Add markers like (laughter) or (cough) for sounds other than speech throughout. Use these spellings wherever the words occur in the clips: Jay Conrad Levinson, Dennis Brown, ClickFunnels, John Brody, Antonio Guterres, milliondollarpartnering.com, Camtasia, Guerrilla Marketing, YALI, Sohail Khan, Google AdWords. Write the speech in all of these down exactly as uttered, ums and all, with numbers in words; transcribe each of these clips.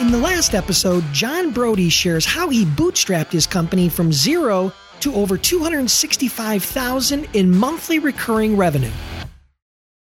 In the last episode, John Brody shares how he bootstrapped his company from zero to over two hundred sixty-five thousand dollars in monthly recurring revenue.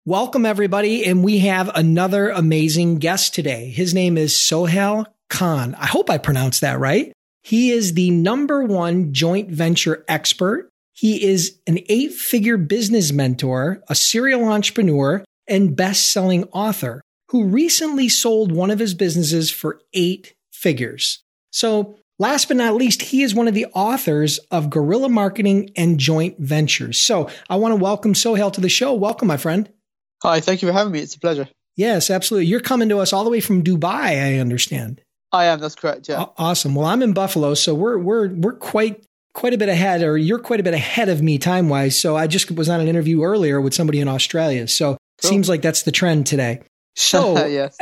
Welcome, everybody, and we have another amazing guest today. His name is Sohail Khan. I hope I pronounced that right. He is the number one joint venture expert. He is an eight-figure business mentor, a serial entrepreneur, and best-selling author who recently sold one of his businesses for eight figures. So last but not least, he is one of the authors of Guerrilla Marketing and Joint Ventures. So I want to welcome Sohail to the show. Welcome, my friend. Hi, thank you for having me. It's a pleasure. Yes, absolutely. You're coming to us all the way from Dubai, I understand. I am. That's correct. Yeah. Awesome. Well, I'm in Buffalo, so we're we're we're quite quite a bit ahead, or you're quite a bit ahead of me time-wise. So I just was on an interview earlier with somebody in Australia. So cool. Seems like that's the trend today. So, Yes.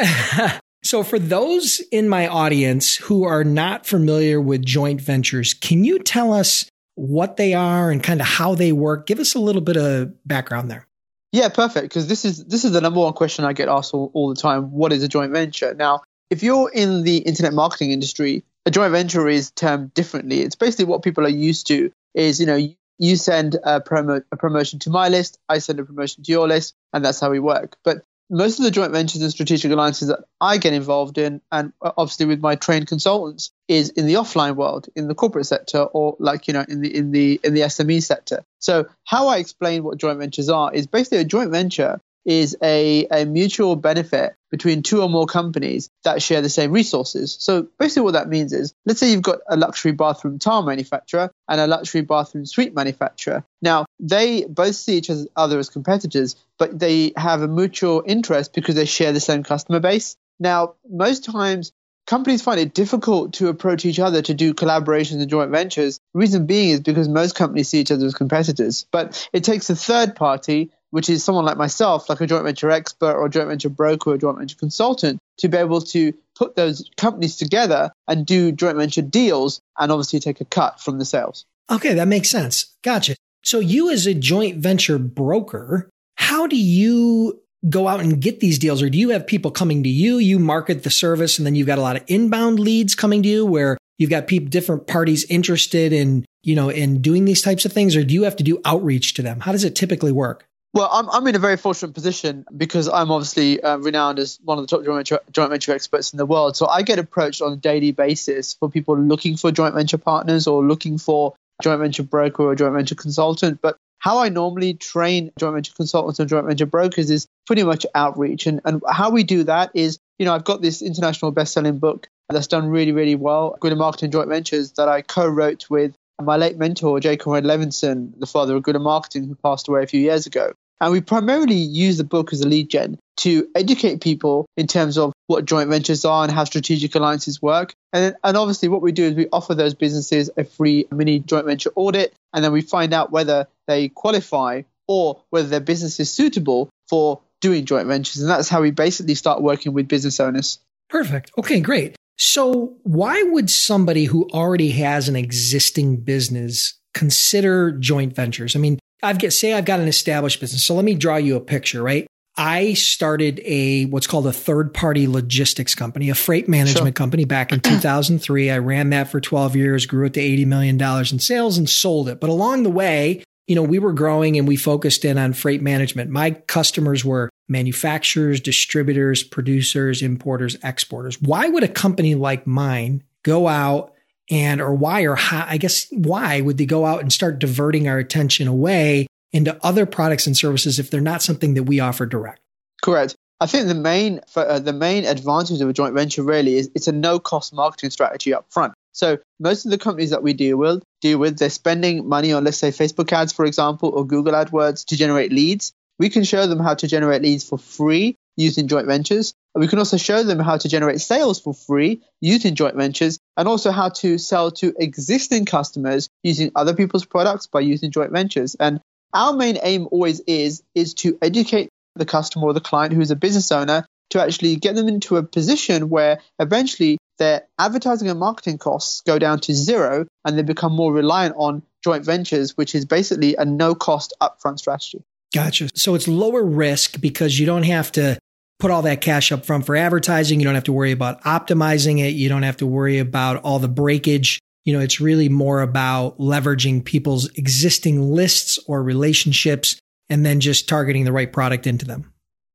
(laughs) so for those in my audience who are not familiar with joint ventures, can you tell us what they are and kind of how they work? Give us a little bit of background there. Yeah, perfect. Because this is this is the number one question I get asked all, all the time. What is a joint venture? Now, if you're in the internet marketing industry, a joint venture is termed differently. It's basically what people are used to is, you know, you, you send a, promo, a promotion to my list, I send a promotion to your list, and that's how we work. But most of the joint ventures and strategic alliances that I get involved in, and obviously with my trained consultants, is in the offline world, in the corporate sector, or like, you know, in the in the in the S M E sector. So how I explain what joint ventures are is basically a joint venture is a, a mutual benefit between two or more companies that share the same resources. So basically what that means is, let's say you've got a luxury bathroom tile manufacturer and a luxury bathroom suite manufacturer. Now, they both see each other as competitors, but they have a mutual interest because they share the same customer base. Now, most times, companies find it difficult to approach each other to do collaborations and joint ventures. The reason being is because most companies see each other as competitors. But it takes a third party, which is someone like myself, like a joint venture expert or a joint venture broker or a joint venture consultant, to be able to put those companies together and do joint venture deals and obviously take a cut from the sales. Okay, that makes sense. Gotcha. So you as a joint venture broker, how do you go out and get these deals? Or do you have people coming to you, you market the service, and then you've got a lot of inbound leads coming to you where you've got people, different parties interested in, you know, in doing these types of things? Or do you have to do outreach to them? How does it typically work? Well, I'm I'm in a very fortunate position because I'm obviously uh, renowned as one of the top joint venture, joint venture experts in the world. So I get approached on a daily basis for people looking for joint venture partners or looking for joint venture broker or joint venture consultant. But how I normally train joint venture consultants and joint venture brokers is pretty much outreach. And, and how we do that is, you know, I've got this international best-selling book that's done really, really well, Guerrilla Marketing Joint Ventures, that I co-wrote with my late mentor, Jay Conrad Levinson, the father of Guerrilla Marketing, who passed away a few years ago. And we primarily use the book as a lead gen to educate people in terms of what joint ventures are and how strategic alliances work. And, and obviously what we do is we offer those businesses a free mini joint venture audit, and then we find out whether they qualify or whether their business is suitable for doing joint ventures. And that's how we basically start working with business owners. Perfect. Okay, great. So why would somebody who already has an existing business consider joint ventures? I mean, I've got, say I've got an established business. So let me draw you a picture, right? I started a, what's called a third party logistics company, a freight management sure. company back in two thousand three. I ran that for twelve years, grew it to eighty million dollars in sales and sold it. But along the way, you know, we were growing and we focused in on freight management. My customers were manufacturers, distributors, producers, importers, exporters. Why would a company like mine go out And or why or how, I guess, why would they go out and start diverting our attention away into other products and services if they're not something that we offer direct? Correct. I think the main uh, the main advantage of a joint venture really is it's a no-cost marketing strategy up front. So most of the companies that we deal with, deal with, they're spending money on, let's say, Facebook ads, for example, or Google AdWords to generate leads. We can show them how to generate leads for free using joint ventures. We can also show them how to generate sales for free using joint ventures, and also how to sell to existing customers using other people's products by using joint ventures. And our main aim always is, is to educate the customer or the client who is a business owner to actually get them into a position where eventually their advertising and marketing costs go down to zero and they become more reliant on joint ventures, which is basically a no-cost upfront strategy. Gotcha. So it's lower risk because you don't have to put all that cash up front for advertising. You don't have to worry about optimizing it. You don't have to worry about all the breakage. You know, it's really more about leveraging people's existing lists or relationships and then just targeting the right product into them.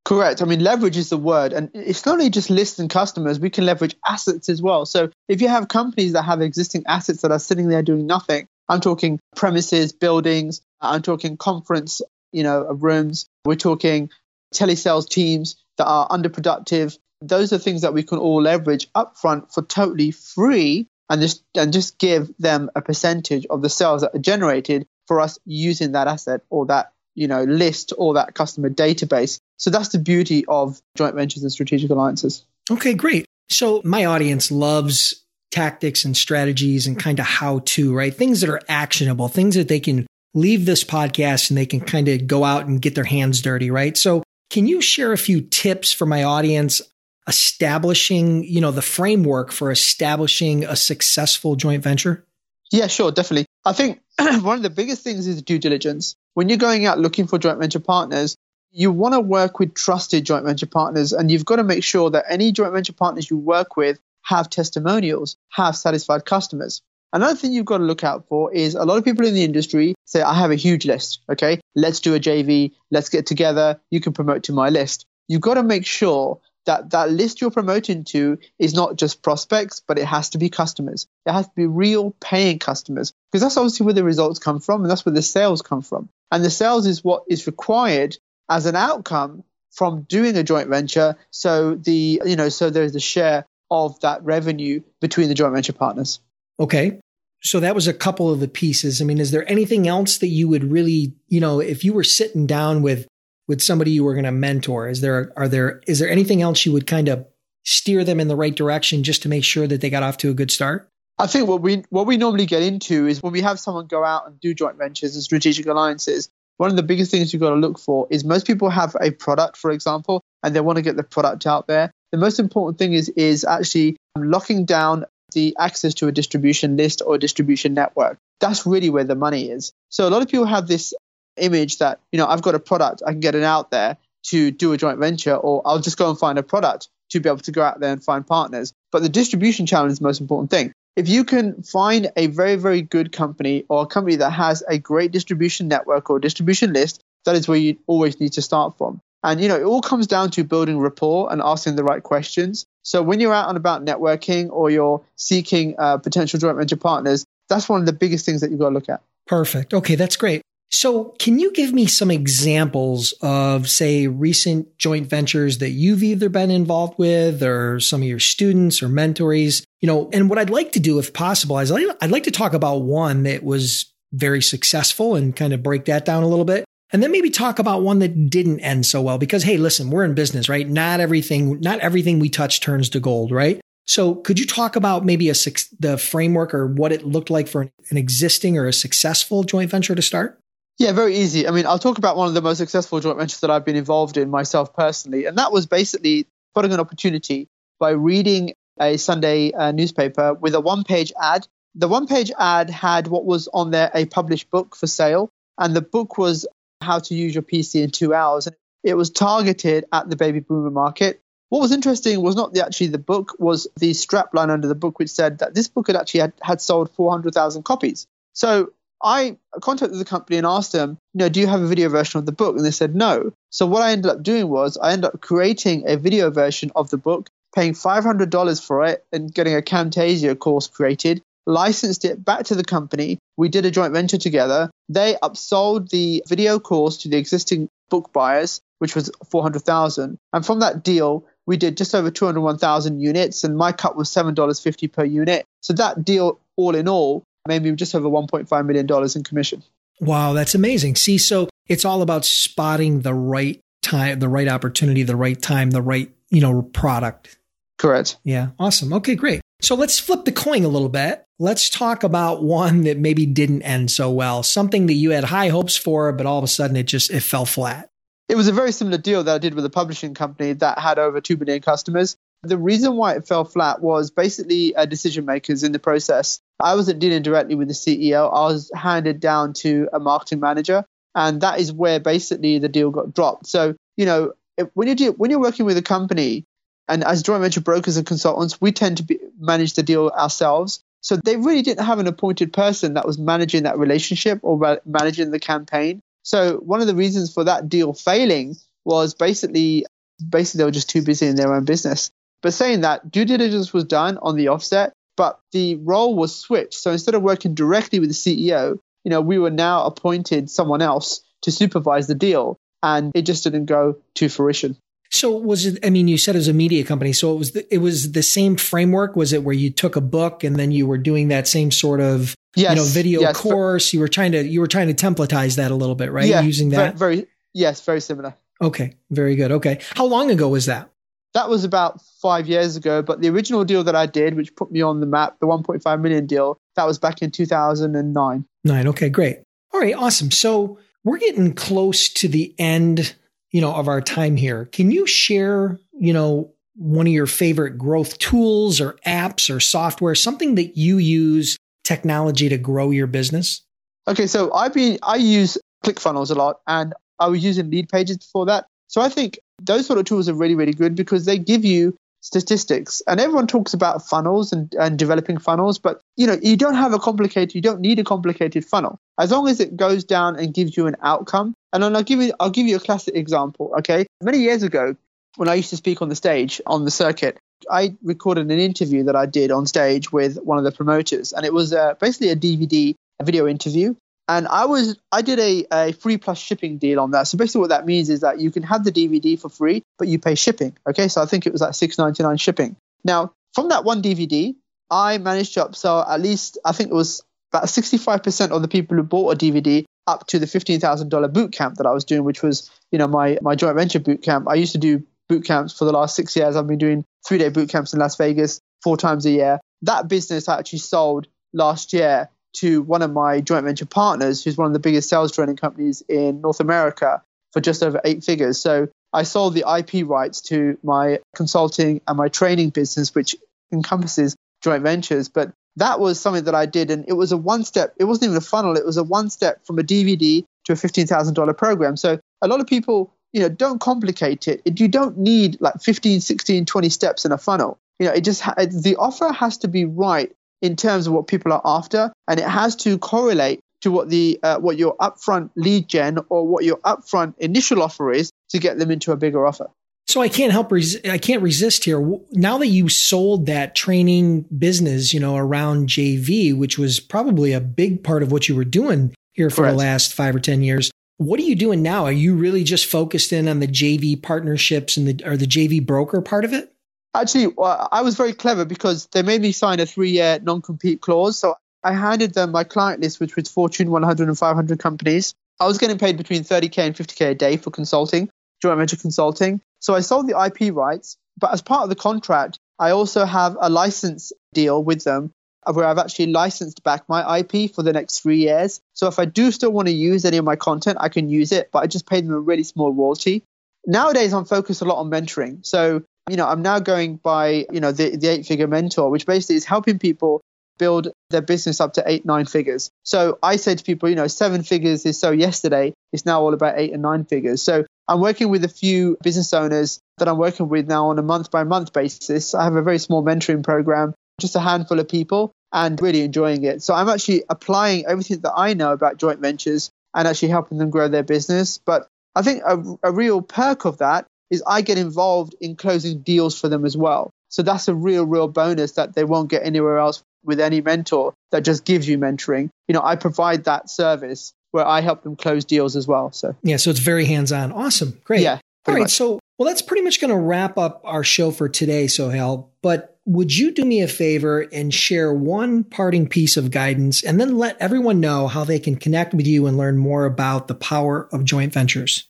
Correct. I mean, leverage is the word. And it's not only just lists and customers, we can leverage assets as well. So if you have companies that have existing assets that are sitting there doing nothing, I'm talking premises, buildings, I'm talking conference, you know, rooms, we're talking telesales teams that are underproductive. Those are things that we can all leverage upfront for totally free and just and just give them a percentage of the sales that are generated for us using that asset or that, you know, list or that customer database. So that's the beauty of joint ventures and strategic alliances. Okay, great. So my audience loves tactics and strategies and kind of how to, right? Things that are actionable, things that they can leave this podcast and they can kind of go out and get their hands dirty, right? So can you share a few tips for my audience establishing, you know, the framework for establishing a successful joint venture? Yeah, sure, definitely. I think one of the biggest things is due diligence. When you're going out looking for joint venture partners, you want to work with trusted joint venture partners, and you've got to make sure that any joint venture partners you work with have testimonials, have satisfied customers. Another thing you've got to look out for is a lot of people in the industry say, I have a huge list, okay? Let's do a J V, let's get together, you can promote to my list. You've got to make sure that that list you're promoting to is not just prospects, but it has to be customers. It has to be real paying customers, because that's obviously where the results come from and that's where the sales come from. And the sales is what is required as an outcome from doing a joint venture. So the, you know, so there's a share of that revenue between the joint venture partners. Okay. So that was a couple of the pieces. I mean, is there anything else that you would really, you know, if you were sitting down with, with somebody you were going to mentor, is there, are there, is there anything else you would kind of steer them in the right direction just to make sure that they got off to a good start? I think what we, what we normally get into is when we have someone go out and do joint ventures and strategic alliances, one of the biggest things you've got to look for is most people have a product, for example, and they want to get the product out there. The most important thing is, is actually locking down the access to a distribution list or a distribution network. That's really where the money is. So a lot of people have this image that, you know, I've got a product, I can get it out there to do a joint venture, or I'll just go and find a product to be able to go out there and find partners. But the distribution channel is the most important thing. If you can find a very, very good company or a company that has a great distribution network or distribution list, that is where you always need to start from. And, you know, it all comes down to building rapport and asking the right questions. So when you're out and about networking or you're seeking uh, potential joint venture partners, that's one of the biggest things that you've got to look at. Perfect. Okay, that's great. So can you give me some examples of, say, recent joint ventures that you've either been involved with or some of your students or mentorees? You know, and what I'd like to do, if possible, is I'd like to talk about one that was very successful and kind of break that down a little bit. And then maybe talk about one that didn't end so well, because, hey, listen, we're in business, right? Not everything, not everything we touch turns to gold, right? So could you talk about maybe a the framework or what it looked like for an existing or a successful joint venture to start? Yeah, very easy. I mean, I'll talk about one of the most successful joint ventures that I've been involved in myself personally. And that was basically spotting an opportunity by reading a Sunday uh, newspaper with a one-page ad. The one-page ad had what was on there, a published book for sale. And the book was How to Use Your P C in Two Hours. And it was targeted at the baby boomer market. What was interesting was not the, actually the book, was the strapline under the book, which said that this book had actually had, had sold four hundred thousand copies. So I contacted the company and asked them, you know, do you have a video version of the book? And they said no. So what I ended up doing was I ended up creating a video version of the book, paying five hundred dollars for it and getting a Camtasia course created, licensed it back to the company. We did a joint venture together. They upsold the video course to the existing book buyers, which was four hundred thousand dollars. And from that deal, we did just over two hundred one thousand units, and my cut was seven dollars and fifty cents per unit. So that deal, all in all, made me just over one point five million dollars in commission. Wow, that's amazing. See, so it's all about spotting the right time, the right opportunity, the right time, the right, you know, product. Correct. Yeah. Awesome. Okay, great. So let's flip the coin a little bit. Let's talk about one that maybe didn't end so well. Something that you had high hopes for, but all of a sudden it just, it fell flat. It was a very similar deal that I did with a publishing company that had over two million customers. The reason why it fell flat was basically uh, decision makers in the process. I wasn't dealing directly with the C E O. I was handed down to a marketing manager. And that is where basically the deal got dropped. So, you know, if, when, you do, when you're working with a company, and as joint venture brokers and consultants, we tend to be, manage the deal ourselves. So they really didn't have an appointed person that was managing that relationship or re- managing the campaign. So one of the reasons for that deal failing was basically, basically they were just too busy in their own business. But saying that, due diligence was done on the offset, but the role was switched. So instead of working directly with the C E O, you know, we were now appointed someone else to supervise the deal, and it just didn't go to fruition. So was it, I mean, you said it was a media company, so it was the, it was the same framework? Was it where you took a book and then you were doing that same sort of, yes, you know, video yes. course? You were trying to, you were trying to templatize that a little bit, right? Yeah, using that? Very, very, yes, very similar. Okay, very good. Okay. How long ago was that? That was about five years ago, but the original deal that I did, which put me on the map, the one point five million deal, that was back in two thousand nine. Nine. Okay, great. All right, awesome. So we're getting close to the end, you know, of our time here. Can you share, you know, one of your favorite growth tools or apps or software, something that you use technology to grow your business? Okay, so I've been, I use ClickFunnels a lot, and I was using lead pages before that. So I think those sort of tools are really, really good because they give you statistics. And everyone talks about funnels and, and developing funnels, but you know, you don't have a complicated, you don't need a complicated funnel. As long as it goes down and gives you an outcome. And I'll give you, I'll give you a classic example, okay? Many years ago, when I used to speak on the stage, on the circuit, I recorded an interview that I did on stage with one of the promoters. And it was uh, basically a D V D, a video interview. And I was I did a, a free plus shipping deal on that. So basically what that means is that you can have the D V D for free, but you pay shipping. Okay, so I think it was like six dollars and ninety-nine cents shipping. Now, from that one D V D, I managed to upsell at least, I think it was about sixty-five percent of the people who bought a D V D up to the fifteen thousand dollars boot camp that I was doing, which was, you know, my, my joint venture boot camp. I used to do boot camps for the last six years. I've been doing three-day boot camps in Las Vegas four times a year. That business I actually sold last year to one of my joint venture partners, who's one of the biggest sales training companies in North America, for just over eight figures. So I sold the I P rights to my consulting and my training business, which encompasses joint ventures. But that was something that I did. And it was a one step, it wasn't even a funnel. It was a one step from a D V D to a fifteen thousand dollars program. So a lot of people, you know, don't complicate it. You don't need like fifteen, sixteen, twenty steps in a funnel. You know, it just, the offer has to be right in terms of what people are after, and it has to correlate to what the uh, what your upfront lead gen or what your upfront initial offer is to get them into a bigger offer. So I can't help res- I can't resist here. Now that you sold that training business, you know, around J V, which was probably a big part of what you were doing here for Correct. The last five or ten years. What are you doing now? Are you really just focused in on the J V partnerships and the or the J V broker part of it? Actually, I was very clever because they made me sign a three-year non-compete clause. So I handed them my client list, which was Fortune one hundred and five hundred companies. I was getting paid between thirty K and fifty K a day for consulting, joint venture consulting. So I sold the I P rights, but as part of the contract, I also have a license deal with them where I've actually licensed back my I P for the next three years. So if I do still want to use any of my content, I can use it, but I just paid them a really small royalty. Nowadays, I'm focused a lot on mentoring. So you know, I'm now going by, you know, the, the eight figure mentor, which basically is helping people build their business up to eight, nine figures. So I say to people, you know, seven figures is so yesterday, it's now all about eight and nine figures. So I'm working with a few business owners that I'm working with now on a month by month basis. I have a very small mentoring program, just a handful of people, and really enjoying it. So I'm actually applying everything that I know about joint ventures and actually helping them grow their business. But I think a, a real perk of that is I get involved in closing deals for them as well. So that's a real, real bonus that they won't get anywhere else with any mentor that just gives you mentoring. You know, I provide that service where I help them close deals as well. So yeah, so it's very hands-on. Awesome. Great. Yeah. All right. Much. So, well, that's pretty much going to wrap up our show for today, Sohail. But would you do me a favor and share one parting piece of guidance and then let everyone know how they can connect with you and learn more about the power of joint ventures?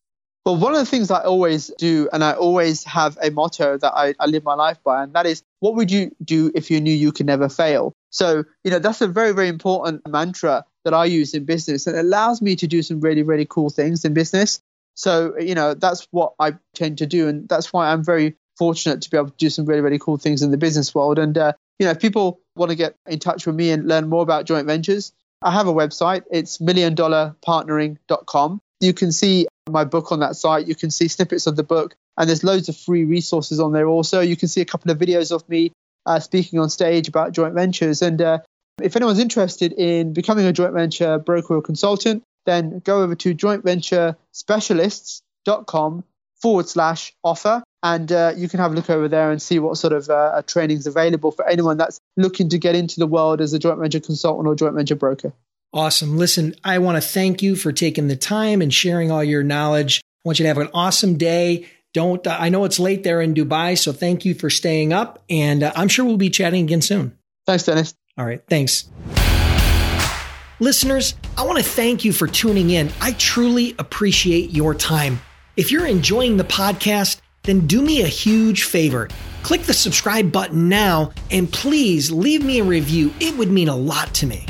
But one of the things I always do, and I always have a motto that I, I live my life by, and that is, what would you do if you knew you could never fail? So, you know, that's a very, very important mantra that I use in business, and it allows me to do some really, really cool things in business. So, you know, that's what I tend to do. And that's why I'm very fortunate to be able to do some really, really cool things in the business world. And, uh, you know, if people want to get in touch with me and learn more about joint ventures, I have a website. It's million dollar partnering dot com. You can see my book on that site. You can see snippets of the book, and there's loads of free resources on there. Also, you can see a couple of videos of me uh, speaking on stage about joint ventures. And uh, if anyone's interested in becoming a joint venture broker or consultant, then go over to joint venture specialists dot com forward slash offer. And uh, you can have a look over there and see what sort of uh, trainings available for anyone that's looking to get into the world as a joint venture consultant or joint venture broker. Awesome. Listen, I want to thank you for taking the time and sharing all your knowledge. I want you to have an awesome day. Don't uh, I know it's late there in Dubai, so thank you for staying up. And uh, I'm sure we'll be chatting again soon. Thanks, Dennis. All right. Thanks. Listeners, I want to thank you for tuning in. I truly appreciate your time. If you're enjoying the podcast, then do me a huge favor. Click the subscribe button now, and please leave me a review. It would mean a lot to me.